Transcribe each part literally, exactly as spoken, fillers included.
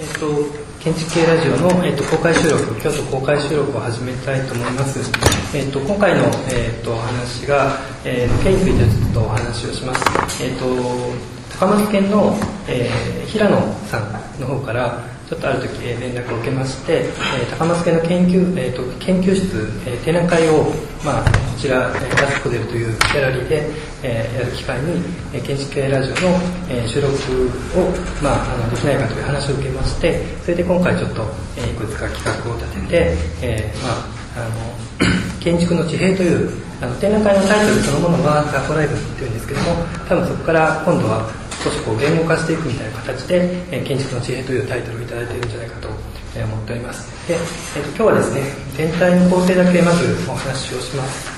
えっと、建築系ラジオの、えっと、公開収録、京都公開収録を始めたいと思います。えっと、今回の、えっと、お話が、えー、県についてちょっとお話をします。えっと、高松県の、えー、平野さんの方から、ちょっとある時、えー、連絡を受けまして、えー、高松県の研究、えー、と研究室、えー、展覧会を、まあ、こちら、えー、ラスコデルというギャラリーで、えー、やる機会に、えー、建築系ラジオの、えー、収録を、まあ、あのできないかという話を受けまして、それで今回ちょっと、えー、いくつか企画を立てて、えーまあ、あの建築の地平というあの展覧会のタイトルそのものがザ・ホライズンというんですけども、多分そこから今度は、少しこう言語化していくみたいな形で、えー、建築の地平というタイトルをいただいているんじゃないかと思っております。で、えー、と今日はですね、全体の構成だけまずお話をします。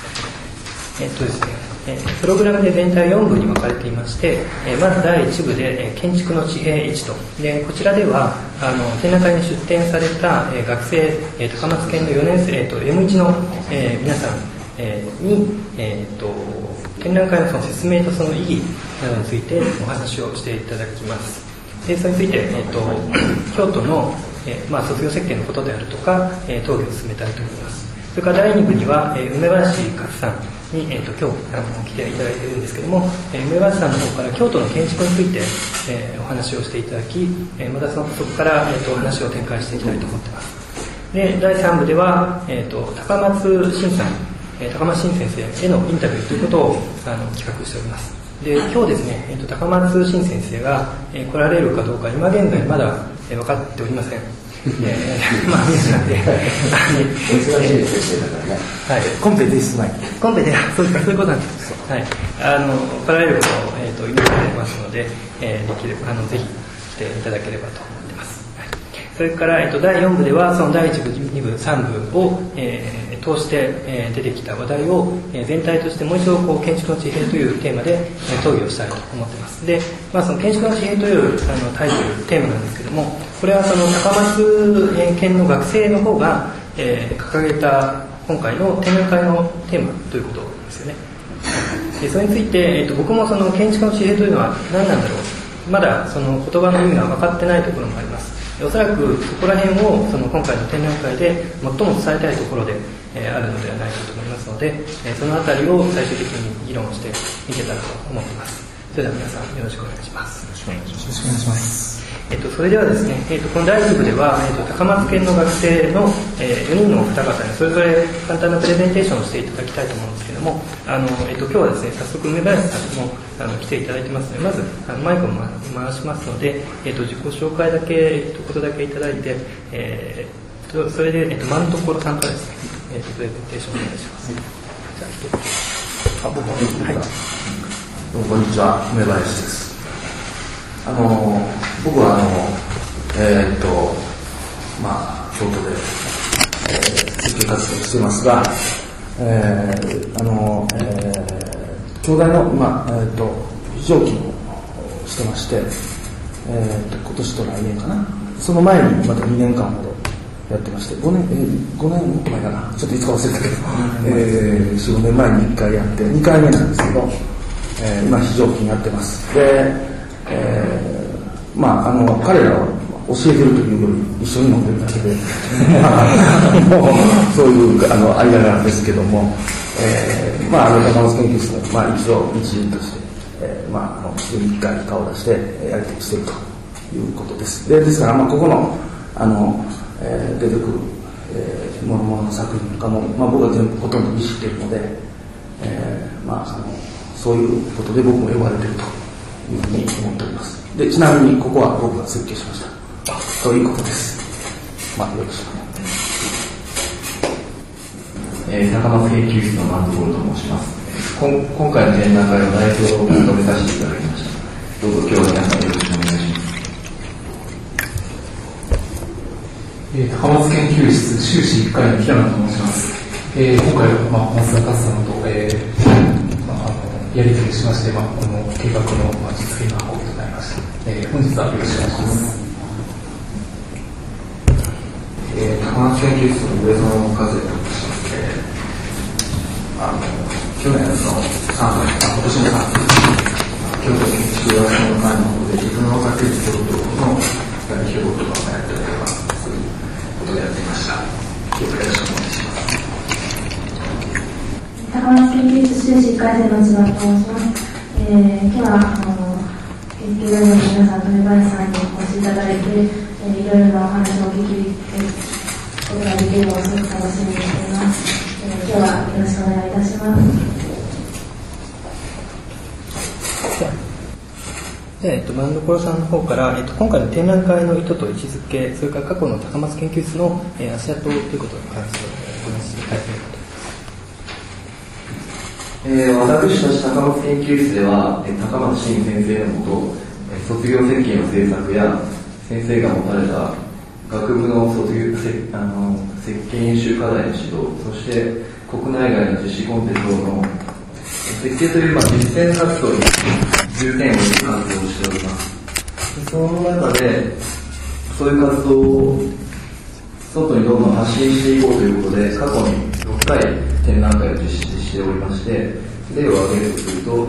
えーとですねえー、プログラムで全体よんぶに分かれていまして、えー、まずだいいち部で、えー、建築の地平いちと、でこちらではあの展覧会に出展された、えー、学生、えー、高松県のよねん生、えー、と エムワン の、えー、皆さん、えー、に、えー、と展覧会 の, その説明とその意義などについてお話をしていただきます。でそれについて、えー、と京都の、えーまあ、卒業設計のことであるとか、えー、討議を進めたいと思います。それからだいに部には、えー、梅林勝さんに、えー、と今日あの来ていただいているんですけども、えー、梅林さんの方から京都の建築について、えー、お話をしていただき、えー、またそこから、えー、とお話を展開していきたいと思っています。でだいさん部では、えー、と高松真さん高松真先生へのインタビューということをあの企画しております。で今日ですね、えー、と高松真先生が、えー、来られるかどうか今現在まだ、えー、分かっておりません。まあミスなんで難しい先生だからね、はい、コンペ提出前コンペでそういうことなんですよ、はい、あの来られることを、えー、と祈っておりますので、えー、できればあのぜひ来ていただければと思っています。はい、それから、えー、とだいよん部ではそのだいいち部に部さん部を、えー通して出てきた話題を全体としてもう一度こう建築の地平というテーマで討議をしたいと思っています。で、まあ、その建築の地平というあのタイトルテーマなんですけども、これはその高松県の学生の方が、えー、掲げた今回の展覧会のテーマということですよね。でそれについて、えー、と僕もその建築の地平というのは何なんだろう、まだその言葉の意味が分かってないところもあります。おそらくそこら辺をその今回の展覧会で最も伝えたいところで、えー、あるのではないかと思いますので、えー、そのあたりを最終的に議論していけたらと思っています。それでは皆さんよろしくお願いします。よろしくお願いします。えー、とそれではですね、えー、とこのだいいち部では、えー、と高松県の学生の、えー、よにんのお二方にそれぞれ簡単なプレゼンテーションをしていただきたいと思うんですけども、あの、えー、と今日はですね早速梅林さんもあの来ていただいてますので、まずあのマイクを回しますので、えー、と自己紹介だけ、えー、とことだけいただいて、えー、とそれで、えー、と真所さんからですね、えー、とプレゼンテーションお願いします。はい、じゃああ僕も、はい、どうもこんにちは、梅林です。あの僕はあの、えーとまあ、京都で、えー、研究活動をしていますが、えーあのえー、京大の、まあえー、と非常勤をしてまして、えー、と今年と来年かな、その前にまたにねんかんほどやってまして、ごねん、えー、ごねんまえかな、ちょっといつか忘れたけど、えー、よん、ごねんまえにいっかいやってにかいめなんですけど、えー、今非常勤やってます。でえー、まああの彼らを教えてるというより一緒に飲んでるだけでもうそういうあのありながらですけども、えー、まああの高松研究室の、まあ、一応一員として、えー、まああの週にいっかい顔を出してやり取りしているということです。でですから、まあ、ここのあの、えー、出てくる、えー、ものものの作品とかも、まあ、僕は全部ほとんど見知っているので、えー、まああのそういうことで僕も呼ばれているというふうに思っております。でちなみにここは僕が設計しましたということです。まあよろしくお願いします。えー、高松研究室の真所と申します。こん今回の展覧会の代表を務めさせていただきました。どうぞ今日は皆さんよろしくお願いします。えー、高松研究室修士いっかいの平野と申します。えー、今回は、まあ、松田勝さんと、えーまあやり取りしまして、まあ、この計画の実現が発行となりました。えー、本日はよろしくお願いします。えー、高松研究室の上園和也と申します。えー、あの去年のさんがつ、今年のさんがつ、京都建築学科の会の方で、陸の科学技術の代表とか、修士いっかい生の千葉と申します。えー、今日はあの研究所の皆さん、富林さんにお越しいただいて、えー、いろいろなお話をお聞きすることができるのをすごく楽しみにしています。えー、今日はよろしくお願いいたします。えっと、丸所さんの方から、えっと、今回の展覧会の意図と位置づけ、それから過去の高松研究室の、えー、足跡ということに関してお話しいただきたいと思います。私たち高松研究室では、えー、高松真先生のもと、えー、卒業設計の制作や先生が持たれた学部の卒業せあの設計演習課題の指導、そして国内外の実施コンテストの設計という、まあ、実践活動に重点を置いて活動しております。その中で、そういう活動を外にどんどん発信していこうということで、過去にろっかい展覧会を実施しておりまして、例を挙げるとすると、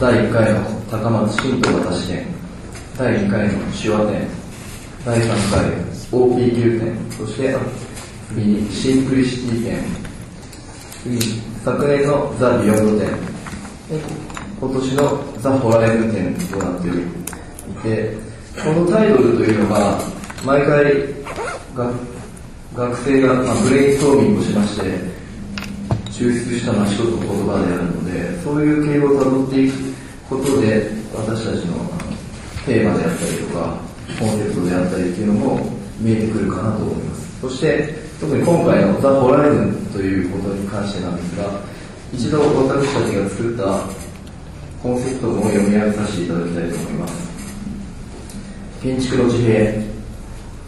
だいいっかいの高松新都型支店、だいにかいの手話展、だいさんかい オーピーキュー 展、そしてシンプリシティ展、昨年のザ・ビヨンド展、今年のザ・ホライズン展となっていて、このタイトルというのが、毎回が学生が、まあ、ブレインストーミングをしまして、抽出した一つの言葉であるので、そういう経路をたどっていくことで、私たちのテーマであったりとか、コンセプトであったりというのも見えてくるかなと思います。そして特に今回の The Horizon ということに関してなんですが、一度私たちが作ったコンセプトを読み上げさせていただきたいと思います。建築の地平、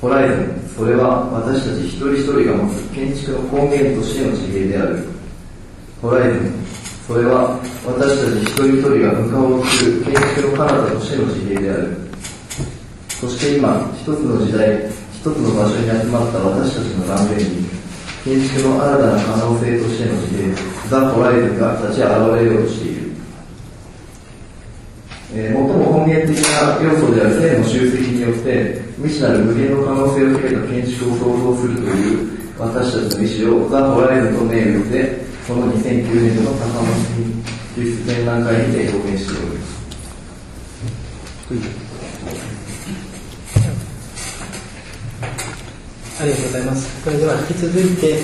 Horizon、それは私たち一人一人が持つ建築の根源としての地平である。Horizon、それは私たち一人一人が向かおうとする建築の彼方としての地平である。そして今、一つの時代、一つの場所に集まった私たちの断面に、建築の新たな可能性としての時代、ザ・ホライズンが立ち現れようとしている。えー、最も根源的な要素である性の集積によって、未知なる無限の可能性を秘めた建築を創造するという私たちの意思をザ・ホライズンと名誉で、このにせんきゅうねん度の高松技術展覧会にて表現しております。ありがとうございます。それでは引き続いて、え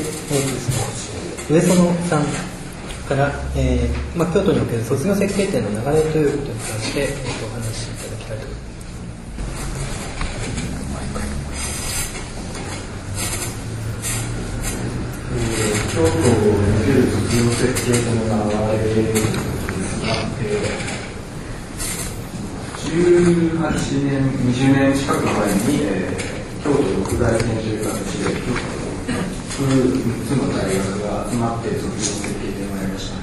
ー、上園さんから、えーまあ、京都における卒業設計展の流れということに関して、えー、お話しいただきたいと思います。京都における卒業設計展の流れですが、じゅうはちねん、にじゅうねん近く前に、えー京都六大専修科としてむっつの大学が集まって卒業設計展をやりました、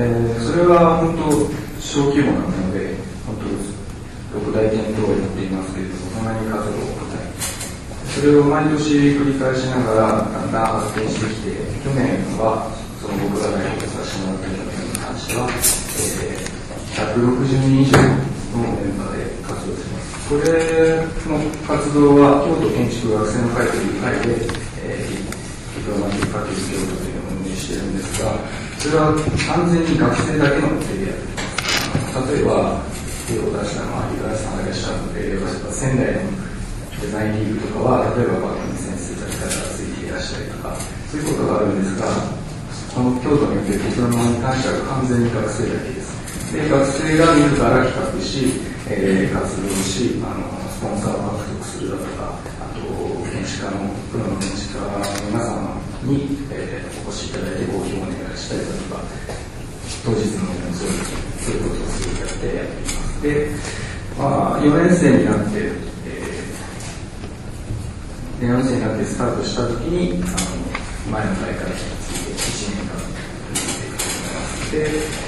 えー、それは本当小規模なもので本当六大展等をやっていますけれども、そんなに数多くない。それを毎年繰り返しながらだんだん発展してきて、去年はその僕らがやってさせてもらった大学に関しては、えー、ひゃくろくじゅうにん以上のメンバーで活動しています。これの活動は京都建築学生の会という会で、えー、ディプロマティック・京都というのを運営しているんですが、それは完全に学生だけの手でやっています。例えば、手を出したのは五十嵐さんがいらっしゃるので、仙台のデザインリーグとかは、例えばバックに先生たちがついていらっしゃるとか、そういうことがあるんですが、この京都におけるディプロマに関しては完全に学生だけです。で、学生が自ら企画し、えー、活動し、あのスポンサーを獲得するだとか、あと建築家のプロの建築家の皆様に、えー、お越しいただいてご評価をお願いしたりだとか、当日の演奏にそういうことをするとやってやっています。で、まあ、よねん生になって、えー、よねん生になってスタートした時にあの前の大会についていちねんかん続いていくと思います。で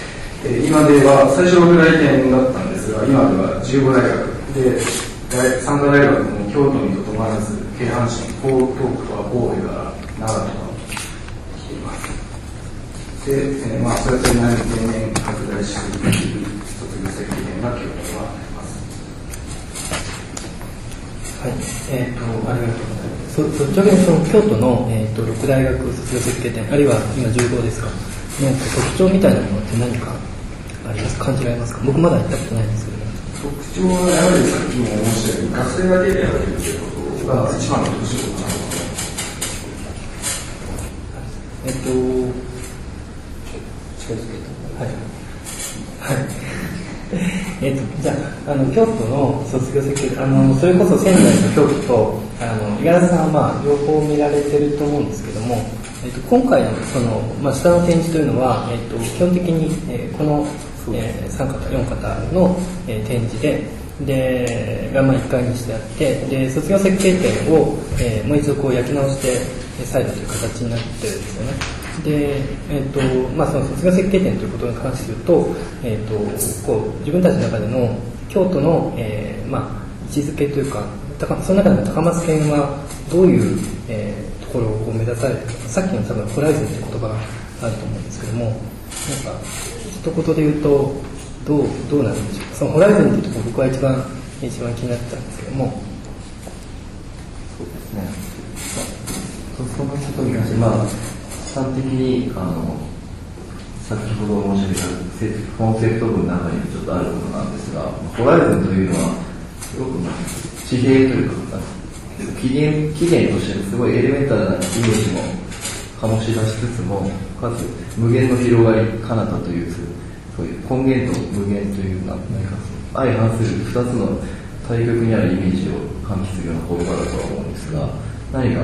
今では、最初は六大展だったんですが、今ではじゅうご大学で、三大大学も京都にとどまらず、京阪神、江東区とか神戸から長野とか来ています。で、まあ、そうやって年々拡大している卒業設計展が京都にはあります。はい、えーと、ありがとうございます。そ、率直にその京都の、えーと、ろく大学卒業設計展、あるいは今じゅうごですか。なんか特徴みたいなものって何かありますか、感じられますか？僕まだ行ったことないんですけど、ね、特徴はやはりさっきもおっしゃるように学生が出るやることが一番の特徴かなと。えっと近づけた、はいはいえっとじゃあ、 あの京都の卒業設計、あのそれこそ仙台の京都とあの五十嵐さんはまあ両方見られてると思うんですけども、えっと、今回のその、まあ、下の展示というのは、えっと、基本的に、えー、この、えー、さん方よん方の、えー、展示で、でがまあいっかいにしてあって、で卒業設計展を、えー、もう一度こう焼き直して再度という形になってるんですよね。で、えーとまあ、その卒業設計展ということに関して言うと、えーとこう自分たちの中での京都の、えーまあ、位置づけというか、その中での高松県はどういう、えー、ところを目指されているか、さっきの多分ホライズンという言葉があると思うんですけども、なんか一言で言うとどう、どうなるんでしょうか。そのホライズンというところ僕は一番、一番気になってたんですけども。そうですね、そのことに関して、まあ、一般的にあの先ほど申し上げたコンセプト文の中にちょっとあることなんですが、ホライズンというのはすごく地平というか起源、起源としてすごいエレメンタルなイメージも醸し出しつつも、かつ無限の広がり、彼方というそういう根源と無限というような、相反するふたつの対極にあるイメージを喚起するような言葉だとは思うんですが、何か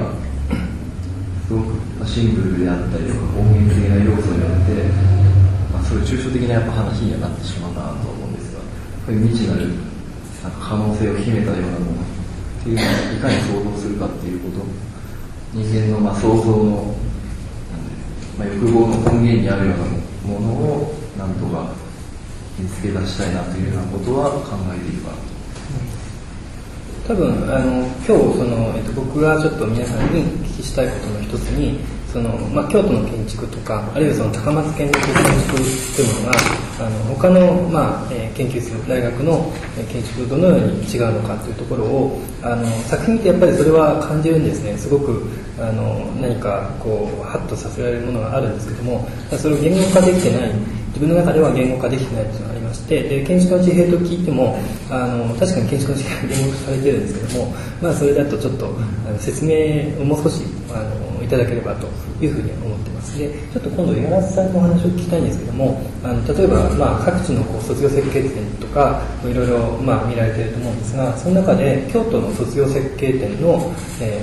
すごくシンプルであったりとか方言的な要素によって、まあ、そういう抽象的なやっぱ話にはなってしまうなと思うんですが、こういう未知なるなんか可能性を秘めたようなものっていうのをいかに想像するかっていうこと、人間のまあ想像の、まあ、欲望の根源にあるようなものをなんとか見つけ出したいなというようなことは考えているかなと。多分あの今日その、えっと、僕がちょっと皆さんにお聞きしたいことの一つに、その、まあ、京都の建築とかあるいはその高松県の建築というのがあの他の、まあえー、研究する大学の建築とどのように違うのかというところをあの作品ってやっぱりそれは感じるんですね。すごくあの何かこうハッとさせられるものがあるんですけども、それを言語化できてない、自分の中では言語化できてないというのがありまして、で建築の地平と聞いてもあの確かに建築の地平が言語化されてるんですけども、まあ、それだとちょっとあの説明をもう少しあのいただければというふうに思ってます。でちょっと今度五十嵐さんのお話を聞きたいんですけども、あの例えば、まあ、各地のこう卒業設計展とかいろいろまあ見られていると思うんですが、その中で京都の卒業設計展の、え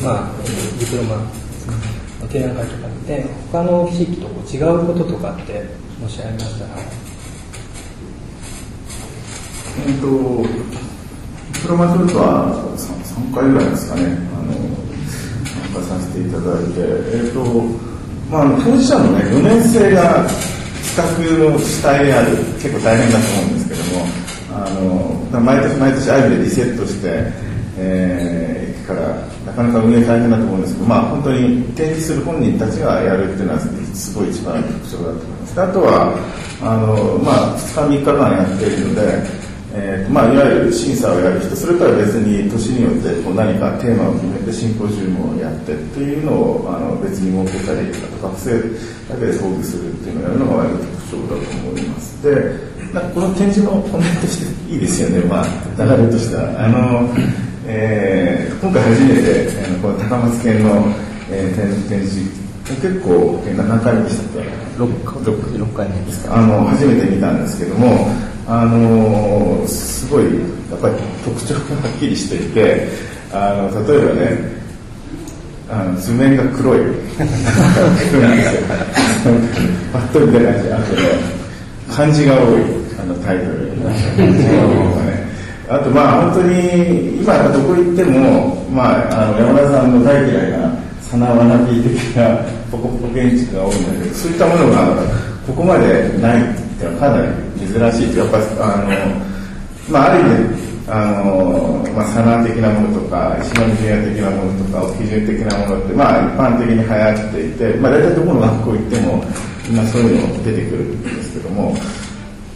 ーまあ、ディプロマの展覧会とかで他の地域とこう違うこととかってもしありましたら、えっとプロマチュートは 3, 3回ぐらいですかね、あの参加させていただいて、えっとまあ当事者のねよねん生が企画の主体である、結構大変だと思うんですけども、あの毎年毎年アイブでリセットして、えー、行くから。なかなか運営大変だと思うんですけど、まあ、本当に展示する本人たちがやるっていうのはすごい一番の特徴だと思います。あとはあの、まあ、ふつかみっかかんやっているので、えーまあ、いわゆる審査をやる人、それとは別に年によってこう何かテーマを決めてシンポジウムをやってっていうのをあの別に設けたりとか、学生だけで遭遇するっていうのをやるのが割と特徴だと思います。でなんかこの展示の本音としていいですよね、まあ、流れとしてはあのえー、今回初めて、えー、この高松県の、えー、展示結構ななかいめでしたっけ、ろっかいめですか、あの初めて見たんですけども、あのー、すごいやっぱり特徴がはっきりしていて、あの例えばねあの図面が黒い黒なんですよパッと見た感じ、あとね漢字が多い、あのタイトルあとまあ本当に今どこ行っても、まあ、あの山田さんの大嫌いなサナワナビ的なポコポコ建築が多いんだけど、そういったものがここまでないっていうのはかなり珍しいというか、あの、まあ、ある意味あの、まあ、サナ的なものとか石の宮的なものとか基準的なものって、まあ、一般的に流行っていて、まあ、大体どこの学校行っても今そういうのも出てくるんですけども。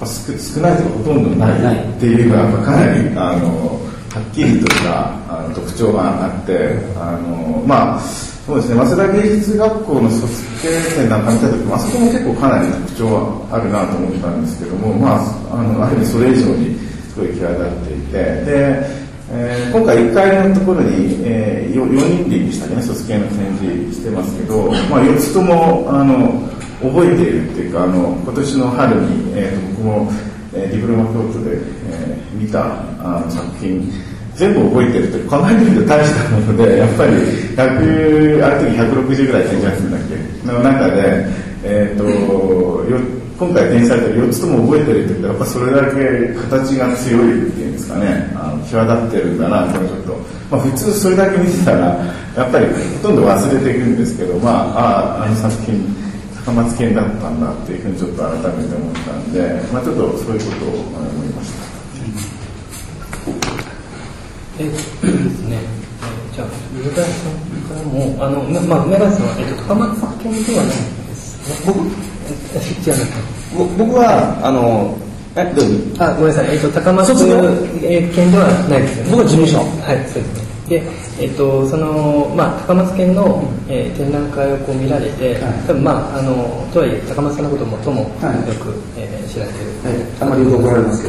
少, 少ないとかほとんどないっていうのがかなりあのはっきりとしたあの特徴があって、あの、まあ、そうですね、早稲田芸術学校の卒生展なんか見たときも、あそこも結構かなり特徴はあるなと思ったんですけども、まあ、あのある意味それ以上にすごい際立っていて、で、えー、今回いっかいのところに、えー、よにんでしたね、卒系の展示してますけど、まあ、よっつともあの覚えているっていうか、あの今年の春に、えー、僕も、えー、ディプロマ京都で、えー、見たあの作品全部覚えてるって考えてみると大したもので、やっぱりひゃくある時ひゃくろくじゅうぐらい展示がするんだっけの中で、えー、とよ今回展示されたよっつとも覚えてるって言うと、やっぱそれだけ形が強いっていうんですかね、あの際立ってるんだなとちょっと、まあ、普通それだけ見てたらやっぱりほとんど忘れていくんですけど、まあ、あ, あの作品高松県だったんだっていうふうにちょっと改めて思ったんで、まあ、ちょっとそういうことを思いました。えっとですね、じゃあ梅田さんからも、あの、まあ、梅田さんは、えっと、高松県ではないですね。僕僕はあのえどういうあごめんなさい、えっと、高松県ではないですよね。僕は事務所、はいそうですね。で、えっとそのまあ、高松県の、えー、展覧会をこう見られて、はい、多分まああのとはいえ高松県のこともともよく、はいえー、知られてる、はい、あまりよく怒られますけ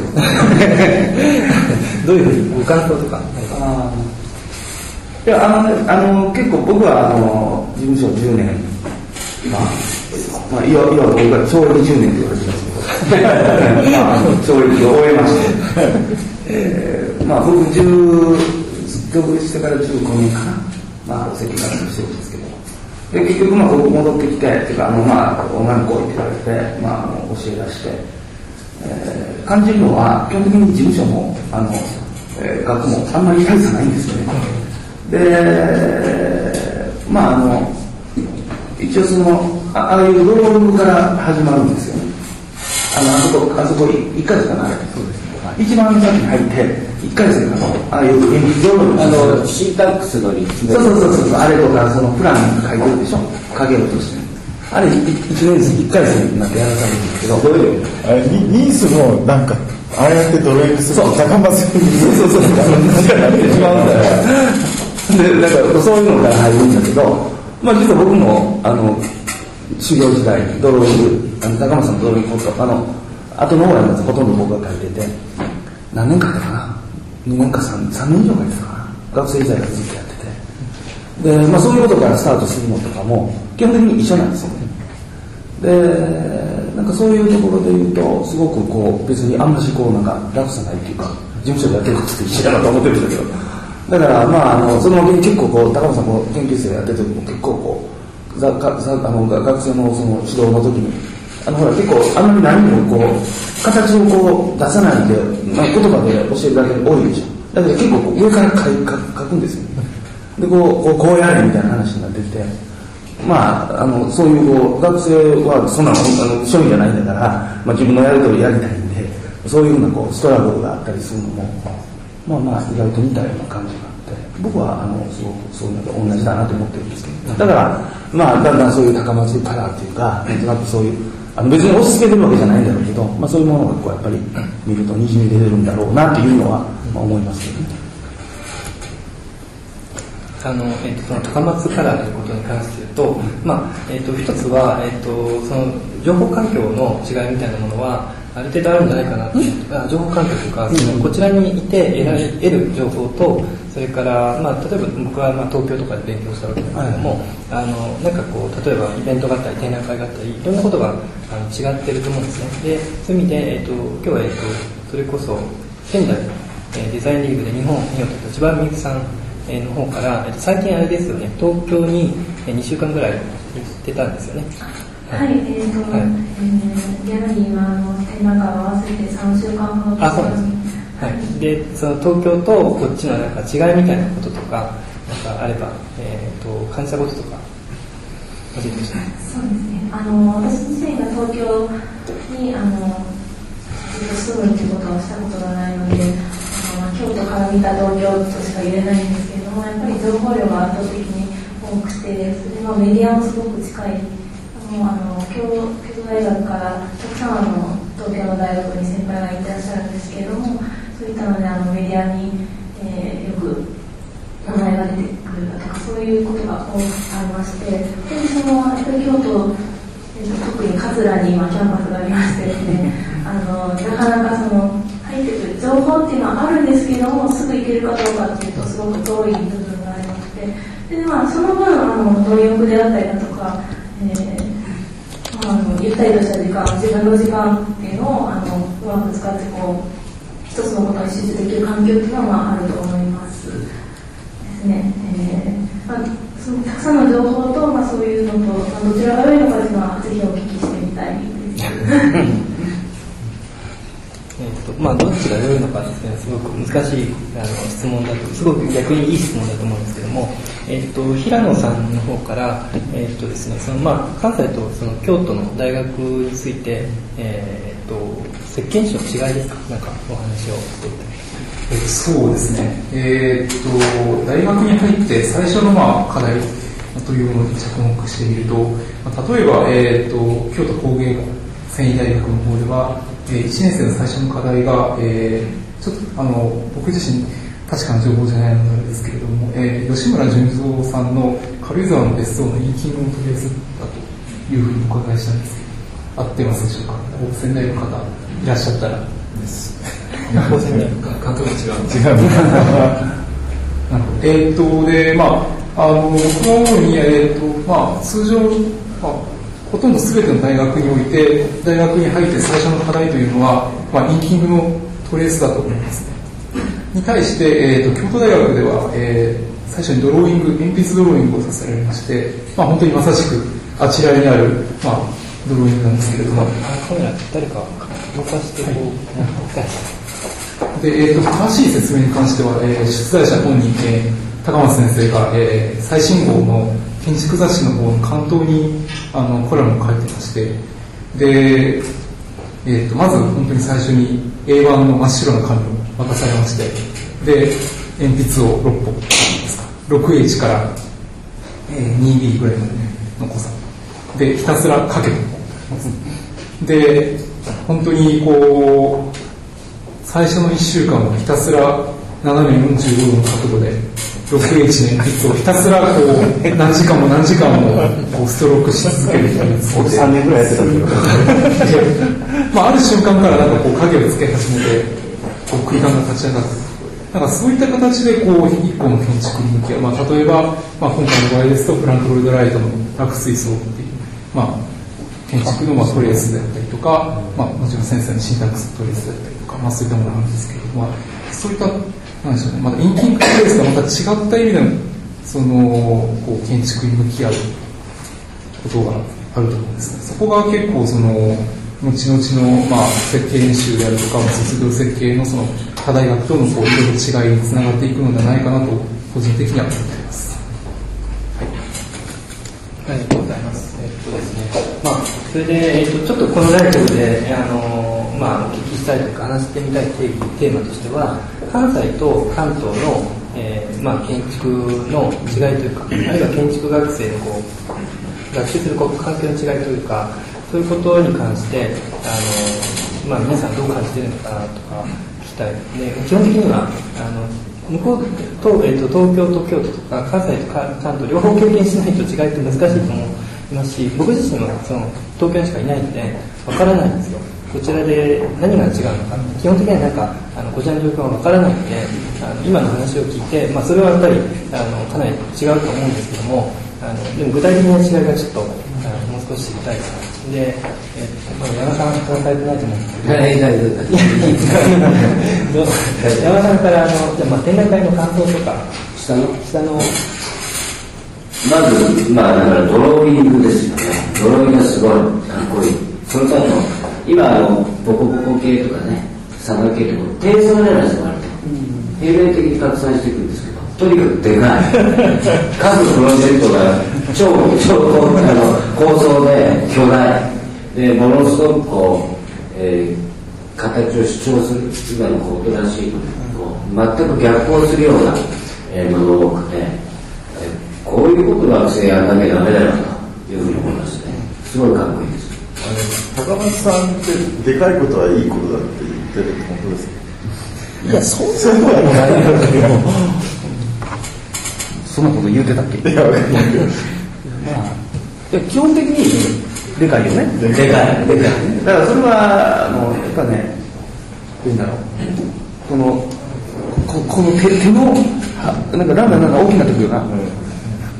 どどういうふうにご感想とかあいやあのあの結構僕はあの事務所じゅうねん、まあまあ、いわば僕は懲役じゅうねんと言われてますけど、まあ、懲役を終えまして、えー、まあ僕じゅう上京してからじゅうごねんかな、まあ、お席活動してるんですけど、で結局、まあ、ここ戻ってきて、っていうか、あのまあ、女の子を入れられて、まあ、あの教え出して、えー、感じるのは、基本的に事務所も、あのえー、学校もあんまり大差ないんですよね。で、まあ、あの一応そのあ、ああいうロールから始まるんですよね。あのあそこ、あそこいっかげつかな、そうです一番先に入って、いっかげつで、ああいう演技上の、シータックスの立地そうそうそう、あれとか、そのプランに書いてるでしょ、影落として。あれ、いちねん生、いっかげつになってやらされるんですけど、どれあれニースもなんか、ああやってドローイングすると、高松に、そうそうそう、なってしまうんだよ。で、なんか、そういうのから入るんだけど、まあ、実は僕も、あの、修行時代、ドローイング、あの高松のドローイングとか、あの、あとの方なんです、ほとんど僕が書いてて、何年かかな、にねんかさんねん以上かですかな、学生時代からずっとやってて、で、まあ、そういうことからスタートするのとかも基本的に一緒なんですよね。で、なんかそういうところで言うと、すごくこう別にあんましこうなんか楽さないっていうか、事務所でやってることって一緒だなと思ってるんだけど、だからまあ、あのその結構こう高野さんも研究生やってても結構こうざかざあの学生のその指導の時に。あのほら結構あんまり何もこう形をこう出さないで、まあ、言葉で教えるだけ多いでしょ。だけど結構こう上から書くんですよ、ね、でこうこうこうやれみたいな話になってきて、まああのそういうこう学生はそんなの趣味じゃないんだから、まあ、自分のやる通りやりたいんで、そういうふうなこうストラブルがあったりするのもまあまあ意外と似たような感じがあって、僕はあのすごくそういうのと同じだなと思ってるんですけど、だからまあだんだんそういう高松カラーっていうか、なんとなくそういうあの別に押し付けてるわけじゃないんだろうけど、まあ、そういうものがこうやっぱり見るとにじみ出てるんだろうなっていうのはまあ思いますけどね。あのえっと、その高松カラーということに関して言うと、まあえっと、一つは、えっと、その情報環境の違いみたいなものはある程度あるんじゃないかなと、うん、情報環境というか、そのこちらにいて得られ、得る情報と、それから、まあ、例えば僕はまあ東京とかで勉強したわけですけども、はい、あのなんかこう例えばイベントがあったり展覧会があったり、いろんなことがあの違ってると思うんですね。でそういう意味で、えっと、今日は、えっと、それこそ仙台デザインリーグで日本によって立場みゆきさんの方から、えっと、最近あれですよね、東京ににしゅうかんぐらい行ってたんですよね。はい、はい、えーと、はい、えー、ギャラリーは展覧会を合わせてさんしゅうかんほどです。あ、そうですね。はい、でその東京とこっちのなんか違いみたいなこととか、なんかあれば、えー、と感じたこととか教えてほしい。そうですね、あの私自身が東京にあの住むということをしたことがないので、あの京都から見た東京としか言えないんですけれども、やっぱり情報量が圧倒的に多くて、それもメディアもすごく近い、もうあの京都大学からたくさんあの東京の大学に先輩がいらっしゃるんですけれども、そういったのであのメディアに、えー、よく名前がれてくるだとか、そういうことが多くありまして、でその京都、特に桂に今キャンパスがありましてですね、あのなかなかその入ってくる情報っていうのはあるんですけども、すぐ行けるかどうかっていうとすごく遠い部分がありまして、で、まあ、その分あの貪欲であったりだとか、えーまあ、あのゆったりとした時間、自分の時間っていうのをあのうまく使ってこう一つのことに集中できる環境というのはあると思いますですね。えーまあ、そのたくさんの情報と、まあ、そういうのと、まあ、どちらが良いのかというのはぜひお聞きしてみたいですえと、まあ、どっちが良いのかですね、すごく難しいあの質問だと、すごく逆にいい質問だと思うんですけども、えー、と平野さんの方から、えーとですね、そのまあ、関西とその京都の大学について、えー、と設計士の違いですか、なんかお話をしていただきます。えー、そうですね、えー、と大学に入って最初のまあ課題というものに着目してみると、例えば、えー、と京都工芸繊維大学の方では、いちねん生の最初の課題が、えー、ちょっとあの僕自身確かな情報じゃないのですけれども、えー、吉村純三さんの軽井沢の別荘のインキングを取り寄せたというふうにお伺いしたんですけど、合ってますでしょうか。仙台の方いらっしゃったらです仙台の方、感覚違う違うなるほど。えー、っとでまああの僕の方に、えー、っとまあ通常、まあほとんど全ての大学において、大学に入って最初の課題というのは、まあ、インキングのトレースだと思いますね。に対して、えー、と京都大学では、えー、最初にドローイング、鉛筆ドローイングをさせられまして、まあ、本当にまさしくあちらにある、まあ、ドローイングなんですけれども、カメラ誰か動かしてこう、で、えー、と詳しい説明に関しては、えー、出題者本人、えー、高松先生が、えー、最新号の建築雑誌の方の関東にあのコラムを書いてまして、で、えー、とまず本当に最初に エーワン の真っ白な紙を渡されまして、で鉛筆をろっぽんですか、 ろくエイチ から、えー、にビー ぐらいまでの濃さでひたすら書けた。で本当にこう最初のいっしゅうかんはひたすら斜めよんじゅうごどの角度でろくエイチ の鉛筆をひたすらこう何時間も何時間もこうストロークし続けるみたいな俺さんねんぐらいやってたんだけどまあ、ある瞬間からなんかこう影をつけ始めてこう空間が立ち上がって、なんかそういった形でこう一個の建築に向き合う、まあ、例えば、まあ、今回の場合ですとフランク・ロイド・ライトの落水槽っていう、まあ、建築のまあトレースだったりとか、まあ、もちろん先生のシンタックスのトレースだったりとか、まあ、そういったものなんですけれども、まあ、そういったなんでしょうね、まだインキングトレースとはまた違った意味での、そのこう建築に向き合うことがあると思うんですね。そこが結構その後々の、まあ、設計演習であるとか卒業設計のその他大学とのこういろいろ違いにつながっていくのではないかなと個人的には思っています。はい、ありがとうございます。えっとですね、まあそれで、えっと、ちょっとこのライブであの。まあ、お聞きしたいというか話してみたいテーマとしては、関西と関東の、えーまあ、建築の違いというか、あるいは建築学生のこう学習するこう環境の違いというか、そういうことに関してあの、まあ、皆さんどう感じているのかなとか聞きたい。で基本的にはあの向こうと、えー、と東京と京都とか関西と関東両方経験しないと違いって難しいと思いますし、僕自身はその東京にしかいないのでわからないんですよ。こちらで何が違うのか、基本的にはなんかあのこちらの状況は分からないので、あの今の話を聞いて、まあ、それはやっぱりあのかなり違うと思うんですけども、あのでも具体的な違いがちょっと、あのもう少し知りたいです。で、矢野さんからされてないと思うんですけど、はい、大丈夫です。矢野さんからあのじゃあまあ展覧会の感想とか、下の下のまず、まあ、だからドローイングですよね。ドローイングがすごいかっこいい。それとも今あのボコボコ系とかね、サバ系とか低層じゃないですか、あれと平面的に拡散していくんですけど、とにかくでかい各プロジェクトが超超高あの構造で巨大で、ものすごくこう、えー、形を主張する今のこうらしい、こう全く逆行するような、えー、ものが多くて、えー、こういうことは学生やらなきゃダメだよというふうに思いますね。すごいかっこいいです。高松さんってでかいことはいいことだって言ってるって本当ですか？いや、そうそうでもないんだけどそんなこと言うてたっけ？いや、俺言うてた。まあ、いや基本的にでかいよね。でかい、でかい。だからそれはあのやっぱね、どういうんだろう。このここの手手のなんかランナーなんか大きくなってくるな。うん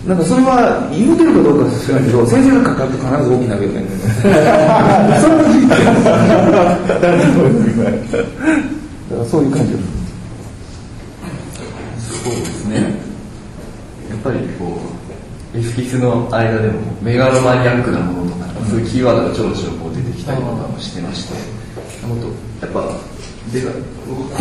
なんかそれは言うてるかどうか知らないけど先生が書くと必ず大きな病気ですそれは事実だからそういう感じそうですねやっぱりこうエスキスの間でもメガロマニアックなものとか、うん、そういうキーワードがちょろちょろこう出てきたりとかもしてましてもっとやっぱで構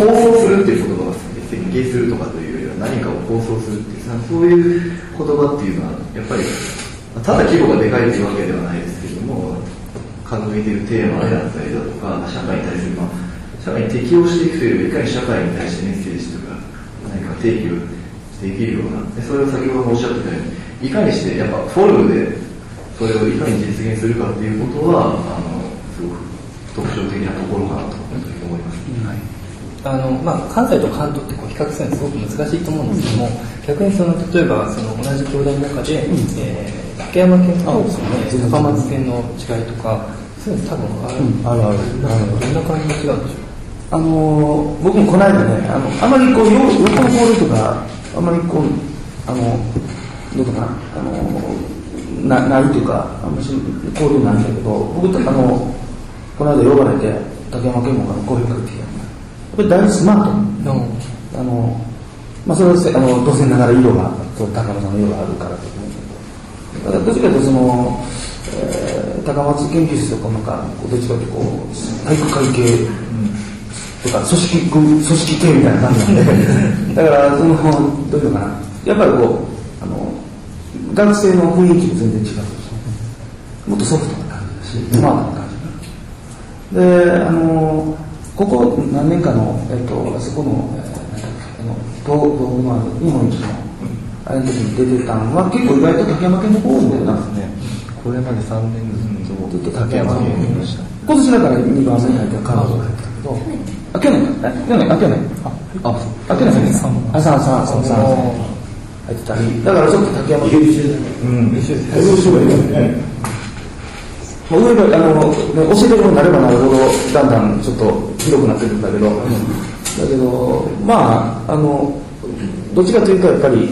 想するっていう言葉が好きで設計するとかという何かを構想するっていうそういう言葉っていうのはやっぱりただ規模がでかいというわけではないですけども掲げているテーマであったりだとか社会に対する、まあ、社会に適応していくというよりいかに社会に対してメッセージとか何か提供していけるようなでそれを先ほどおっしゃってたようにいかにしてやっぱフォルムでそれをいかに実現するかっていうことはあのすごく特徴的なところかなと思います。はいあのまあ、関西と関東ってこう比較するのはすごく難しいと思うんですけども、うん、逆にその例えばその同じ教団の中で、うんえー、竹山県と高松県の違いとかそういうの多分ある、うん、あるあるどんな感じが違うんでしょうあの僕もこの間ね あ, のあまりこう横のボールとかあまりこうあのどうかなあのなないというかあんまり交流なんだけど僕あのこの間呼ばれて竹山県も交流かけてきたこれだいぶスマート、うんあのまあ、それはあの当然ながら色が高松さんの色があるからと思うんだけどどっちかというとその、えー、高松研究室とかなんかどっちかというとこう体育会系とか組織、組織系みたいな感じなんでだからそのどういうのかなやっぱりこうあの学生の雰囲気も全然違うもっとソフトな感じだしスマートな感じであのここ何年かの、えっと、あそこの、えー、の東北の日本一のあれの時に出てたのは結構意外と竹山県の方でなんですねこれまでさんねんずっと竹山県にいました今年だからにばんめに入ってカナダに入ったけどあ、去年か去年、あ、去年あ、あ、去年あ、さん、さん、さん、さん入ってたりだからちょっと竹山県優秀だねうん、優秀ですもういろいろあの、ね、教えてるようになればなるほどだんだんちょっと広くなってるんだけど、うん、だけどまああのどっちかというとやっぱり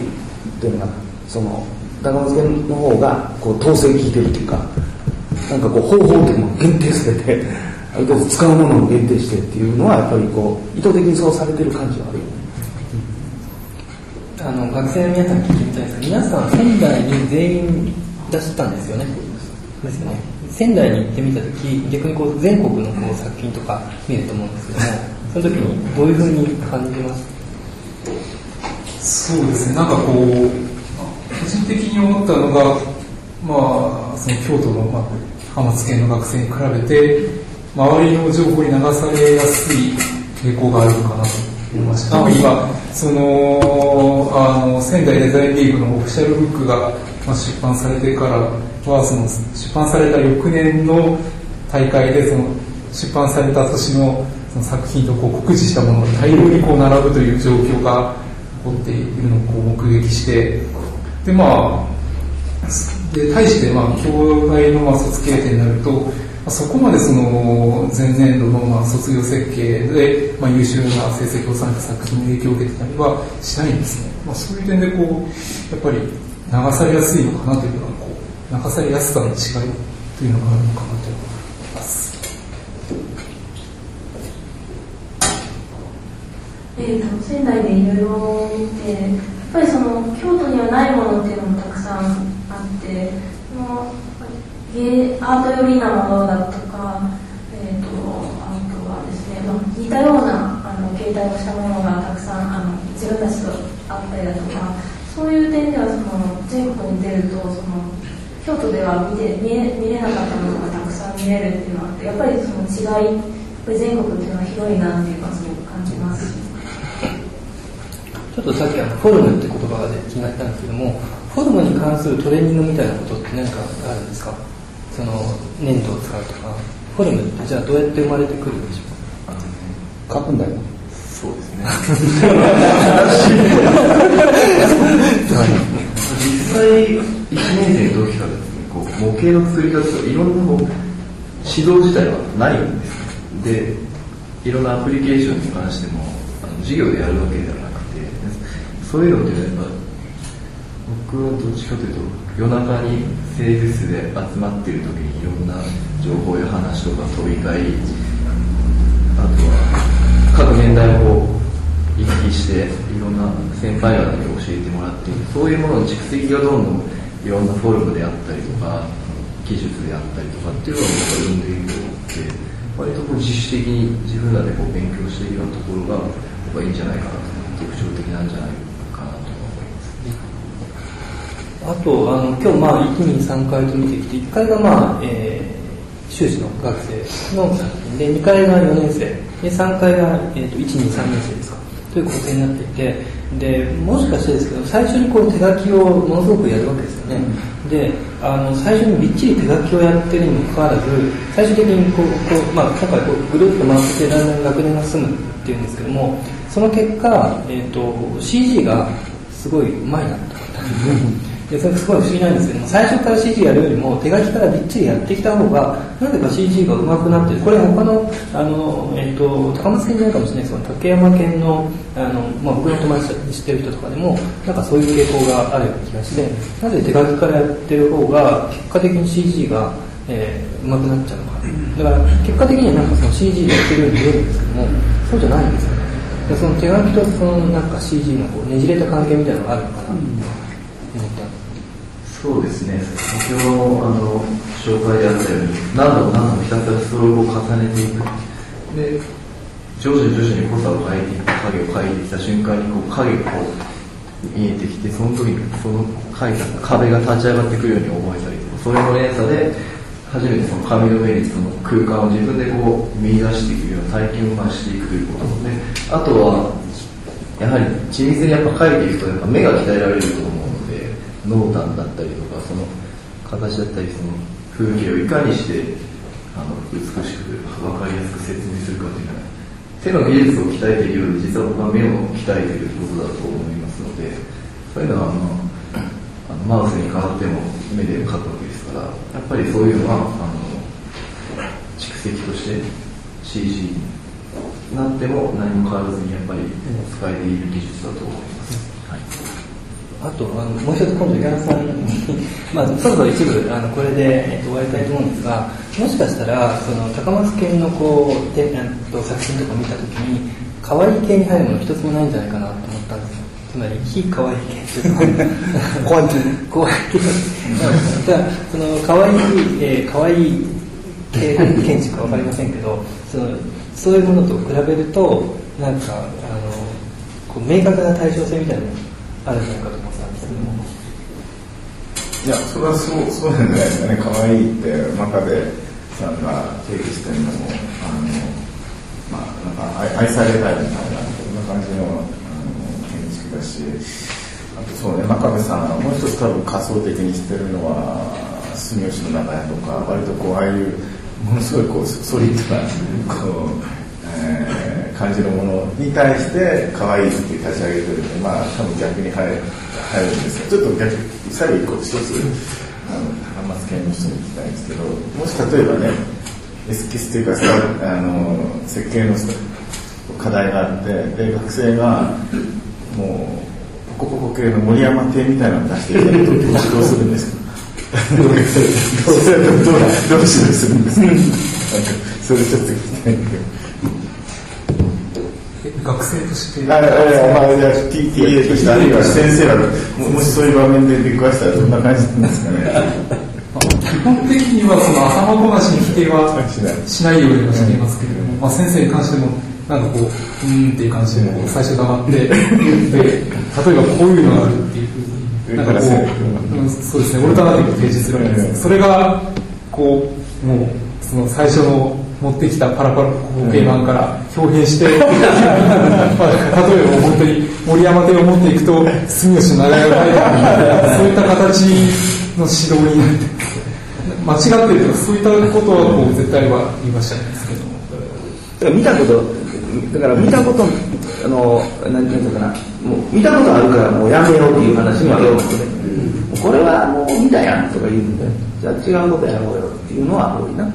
どういうのかなその高松県の方がこう統制効いてるというかなんかこう方法っていうのを限定されてある程度使うものを限定してっていうのはやっぱりこう意図的にそうされてる感じはあるよね。あの学生の皆さん聞いてみたいです。皆さん仙台に全員出したんですよね。ですよね。仙台に行ってみたとき、逆にこう全国のこう作品とか見ると思うんですけども、その時にどういうふうに感じます？そうですね、なんかこう、個人的に思ったのが、まあ、その京都の、まあ、高松県の学生に比べて、周りの情報に流されやすい傾向があるのかなと思いました。うん、今そのあの、仙台デザインリーグのオフィシャルブックが、まあ、出版されてから、はその出版された翌年の大会でその出版された年 の, その作品とこう酷似したものが大量にこう並ぶという状況が起こっているのをこう目撃してで、まあ、で対してまあ京大のまあ卒経験になるとそこまでその前年度のまあ卒業設計でまあ優秀な成績を収めた作品に影響を受けてたりはしないんですね、まあ、そういう点でこうやっぱり流されやすいのかなというかこう流されやすさの違いというのがあるのかなと思います。えー、仙台でいろいろ見て、やっぱりその京都にはないものっていうのもたくさんあって、その芸アート寄りなものだとか、えーと、あとはですね、まあ、似たようなあの形態をしたものがたくさんあの自分たちとあったりだとか、そういう点ではその全国に出るとその京都では 見, て 見, れ見れなかったものがたくさん見れるっていうのはあってやっぱりその違い全国っていうのは広いなっていうのはすごく感じます。ちょっとさっきあのフォルムって言葉が気になったんですけどもフォルムに関するトレーニングみたいなことって何かあるんですか？その粘土を使うとかフォルムってじゃあどうやって生まれてくるんでしょうか？書くんだよ。そうですねいちねん生の時からですね、こう模型の作り方とかいろんなこう指導自体はないんですね。でいろんなアプリケーションに関してもあの授業でやるわけではなくて、そういうのでやっぱ僕はどっちかというと夜中に制服室で集まっている時にいろんな情報や話とか飛び交い、あとは各年代を行き来していろんな先輩方に教えてもらって、そういうものの蓄積がどんどんいろんなフォルムであったりとか技術であったりとかっていうのを生んでいると思って、割とこう自主的に自分らでこう勉強しているようなところが僕はいいんじゃないかなと、特徴的なんじゃないかなと。あとあの今日、まあ、いち、に、さんかいと見てきて、いっかいが、まあえー、修士の学生の作品で、にかいがよねんせいで、さんかいが、えー、といち、に、さんねんせいですかという構成になっていて、でもしかしてですけど最初にこう手書きをものすごくやるわけですよね、うん、であの最初にびっちり手書きをやってるにもかかわらず、最終的にこうこう、まあ、今回こうグループ回ってだんだん学年が進むっていうんですけども、その結果、えー、と シージー がすごいうまいなと思ったんですね。でそれすごい不思議なんですけども、最初から シージー やるよりも手書きからびっちりやってきた方がなぜか シージー が上手くなってる。これ他の、あの、えっと、高松県じゃないかもしれないですけど、竹山県の、あの、まあ、僕の友達に知ってる人とかでもなんかそういう傾向があるような気がして、なぜ手書きからやってる方が結果的に シージー が、えー、上手くなっちゃうのかな。だから結果的になんかその シージー やってるように見えるんですけども、そうじゃないんですよね。でその手書きとそのなんか シージー のこうねじれた関係みたいなのがあるのかなと思った。そうですね、先ほどのあの紹介であったように何度も何度もひたすらストロークを重ねていく、で徐々に徐々に濃さを変えていく、影を変えてきた瞬間にこう影がこう見えてきて、その時にその描いた壁が立ち上がってくるように思えたりとか、それの連鎖で初めてその紙の上にその空間を自分でこう見出していくような体験をしていくということで、あとはやはり緻密にやっぱ描いていくとやっぱ目が鍛えられると思う、濃淡だったりとかその形だったりその風景をいかにしてあの美しく分かりやすく説明するかというのは手の技術を鍛えているようで、実は僕は目を鍛えていることだと思いますので、そういうのはあのあのマウスにかかっても目でかかったわけですから、やっぱりそういうのはあの蓄積として シージー になっても何も変わらずにやっぱり使えている技術だと思います、うん、はい。あとあのもう一つ今度井原さんにまあそろそろ一部あのこれで、えっと、終わりたいと思うんですが、もしかしたらその高松県のこうてと作品とか見たときに可愛い系に入るもの一つもないんじゃないかなと思ったんですよ。つまり非可愛い系というか怖い怖い系その可愛い、えー、可愛い系建築か分かりませんけど、そのそういうものと比べるとなんかあのこう明確な対称性みたいなのあるんじゃないかと思ったんですけども、いやそれはそうそうなんじゃないですかね。可愛いって真壁さんが定義してるのもあの、まあ、なんか愛されたいみたいなそんな感じのあの建築だし、あとそうね真壁さんはもう一つ多分仮想的にしてるのは住吉の長屋とか割とこうああいうものすごいこうソリッドなこう、えー感じのものに対して可愛いって立ち上げてるので、まあ多分逆に入るんですけど、ちょっと逆最後一個一つ高松県の人に聞きたいんですけど、もし例えばねエスキスというかあの設計の課題があって、で学生がもうポコポコ系の森山亭みたいなのを出していたらどう指導するんですかどう指導するんですかそれちょっと聞きたいんだけど、学生としてあれあれ、まあ、いや ティーエー としてあるいは先生がもしそういう場面で出くわしたらどんな感じなんですかね基本的にはその頭ごなしに否定はしないようにはしていますけれども、まあ、先生に関してもなんかこううーんっていう感じで最初黙ってで例えばこういうのがあるっていうふうになんかこう、うん、そうですねオルタナティブを提示するわけです。それがこうもうその最初の持ってきたパラパラ光景版から表現して、うん、例えば本当に森山亭を持っていくと住吉長屋が入るそういった形の指導になってます間違ってるとかそういったことはこう絶対は言いましたんですけど、だから見たことだから見たことあの何て言うのかな、もう見たことあるからもうやめようっていう話には、うん、ここれはもう見たやんとか言うんで、じゃあ違うことやろうよっていうのは多いな。うん、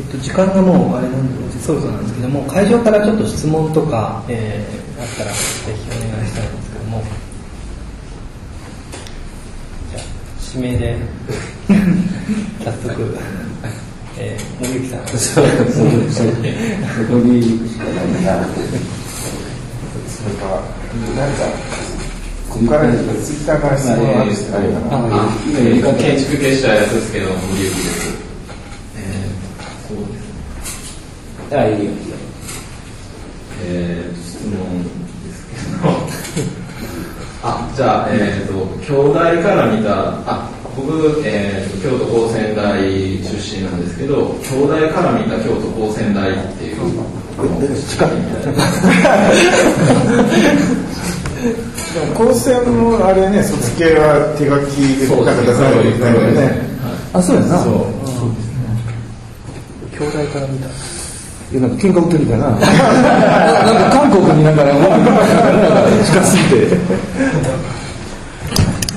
えっと、時間がもうあれなんでそろそろなんですけども、会場からちょっと質問とか、えー、あったらぜひお願いしたいんですけども、じゃあ指名で早速えー、野口さんそうですね、どこに行くしかないなそれか、なんか、ここからですけど、ツイッターから質問があるんですけど、建築系者やつですけど、森幸です。そうですね。あ、いいよ、いいよ。えー、質問ですけど、あ、じゃあ、えっと、兄弟から見た、あ、僕、えー、京都光泉大出身なんですけど、京大から見た京都光泉大っていう近いみたいな光泉のあれね、卒系は手書きで書かれた最後になるよね、はい、あ、そうやな、そう、そうですね、京大から見た、いや、なんか喧嘩売ってるみたいななんか韓国になんか近すぎて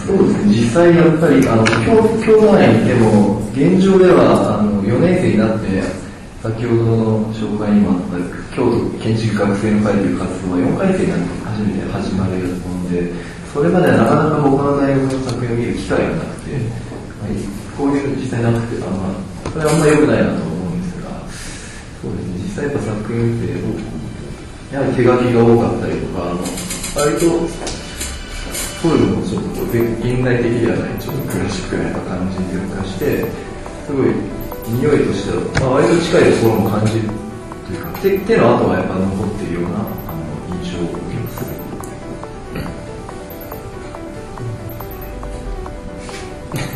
そうですね、実際やっぱりあの京都内にいても現状ではあのよねん生になって、先ほどの紹介にもあった京都建築学生の会という活動はよんかい生になって初めて始まるもので、それまではなかなか行わない作品を見る機会がなくて、はい、こういう実際なくて、あのそれはあんま良くないなと思うんですが、そうですね、実際やっぱ作品ってやはり手書きが多かったりとか、あの割とフォルムもちょっと現代的ではない、ちょっとクラシックな感じで動かして、すごい匂いとしては、まあ、割と近いところも感じるというか、手、手の跡がやっぱ残っているようなあの印象を受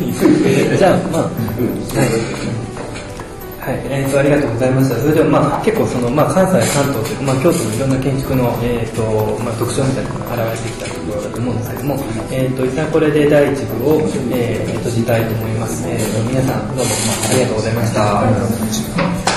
けます。じゃあまあ、うん、はい、はい、えー、とありがとうございました。それでは、まあ、結構その、まあ、関西関東というか、まあ、京都のいろんな建築の、えーとまあ、特徴みたいなのが現れてきたところだと思うんですけども、えー、と一旦これでだいいち部を、えー、閉じたいと思います。えー、皆さんどうも、まあ、ありがとうございました。